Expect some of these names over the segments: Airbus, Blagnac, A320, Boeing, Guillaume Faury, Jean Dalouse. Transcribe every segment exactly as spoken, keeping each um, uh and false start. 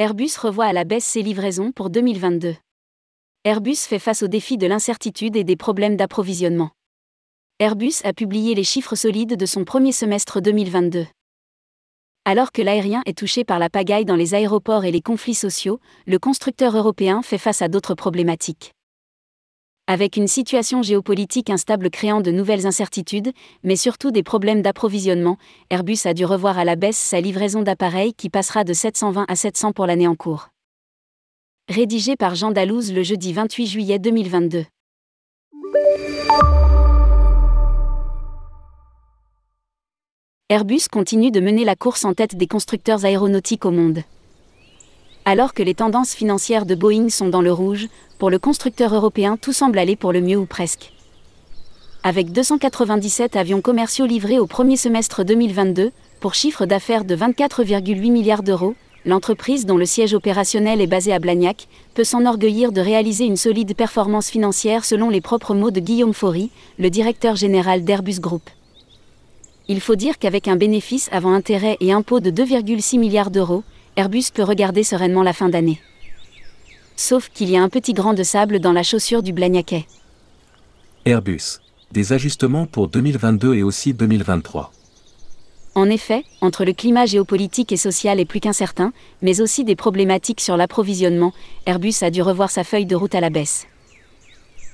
Airbus revoit à la baisse ses livraisons pour deux mille vingt-deux. Airbus fait face aux défis de l'incertitude et des problèmes d'approvisionnement. Airbus a publié les chiffres solides de son premier semestre deux mille vingt-deux. Alors que l'aérien est touché par la pagaille dans les aéroports et les conflits sociaux, le constructeur européen fait face à d'autres problématiques. Avec une situation géopolitique instable créant de nouvelles incertitudes, mais surtout des problèmes d'approvisionnement, Airbus a dû revoir à la baisse sa livraison d'appareils qui passera de sept cent vingt à sept cents pour l'année en cours. Rédigé par Jean Dalouse le jeudi vingt-huit juillet deux mille vingt-deux. Airbus continue de mener la course en tête des constructeurs aéronautiques au monde. Alors que les tendances financières de Boeing sont dans le rouge, pour le constructeur européen tout semble aller pour le mieux ou presque. Avec deux cent quatre-vingt-dix-sept avions commerciaux livrés au premier semestre deux mille vingt-deux, pour chiffre d'affaires de vingt-quatre virgule huit milliards d'euros, l'entreprise dont le siège opérationnel est basé à Blagnac peut s'enorgueillir de réaliser une solide performance financière selon les propres mots de Guillaume Faury, le directeur général d'Airbus Group. Il faut dire qu'avec un bénéfice avant intérêt et impôts de deux virgule six milliards d'euros, Airbus peut regarder sereinement la fin d'année. Sauf qu'il y a un petit grain de sable dans la chaussure du Blagnacais. Airbus. Des ajustements pour deux mille vingt-deux et aussi deux mille vingt-trois. En effet, entre le climat géopolitique et social est plus qu'incertain, mais aussi des problématiques sur l'approvisionnement, Airbus a dû revoir sa feuille de route à la baisse.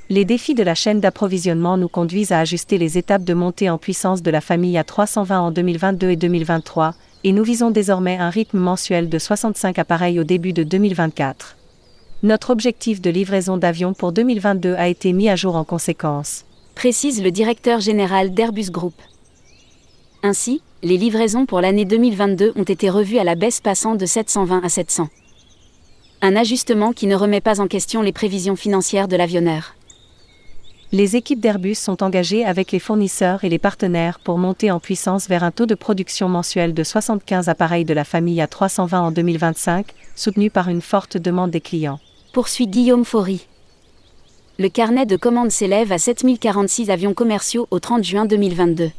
Les défis de la chaîne d'approvisionnement nous conduisent à ajuster les étapes de montée en puissance de la famille A trois cent vingt en deux mille vingt-deux et deux mille vingt-trois, et nous visons désormais un rythme mensuel de soixante-cinq appareils au début de deux mille vingt-quatre. Notre objectif de livraison d'avions pour deux mille vingt-deux a été mis à jour en conséquence, précise le directeur général d'Airbus Group. Ainsi, les livraisons pour l'année deux mille vingt-deux ont été revues à la baisse passant de sept cent vingt à sept cents. Un ajustement qui ne remet pas en question les prévisions financières de l'avionneur. Les équipes d'Airbus sont engagées avec les fournisseurs et les partenaires pour monter en puissance vers un taux de production mensuel de soixante-quinze appareils de la famille A trois cent vingt en deux mille vingt-cinq, soutenu par une forte demande des clients, poursuit Guillaume Faury. Le carnet de commandes s'élève à sept mille quarante-six avions commerciaux au trente juin deux mille vingt-deux.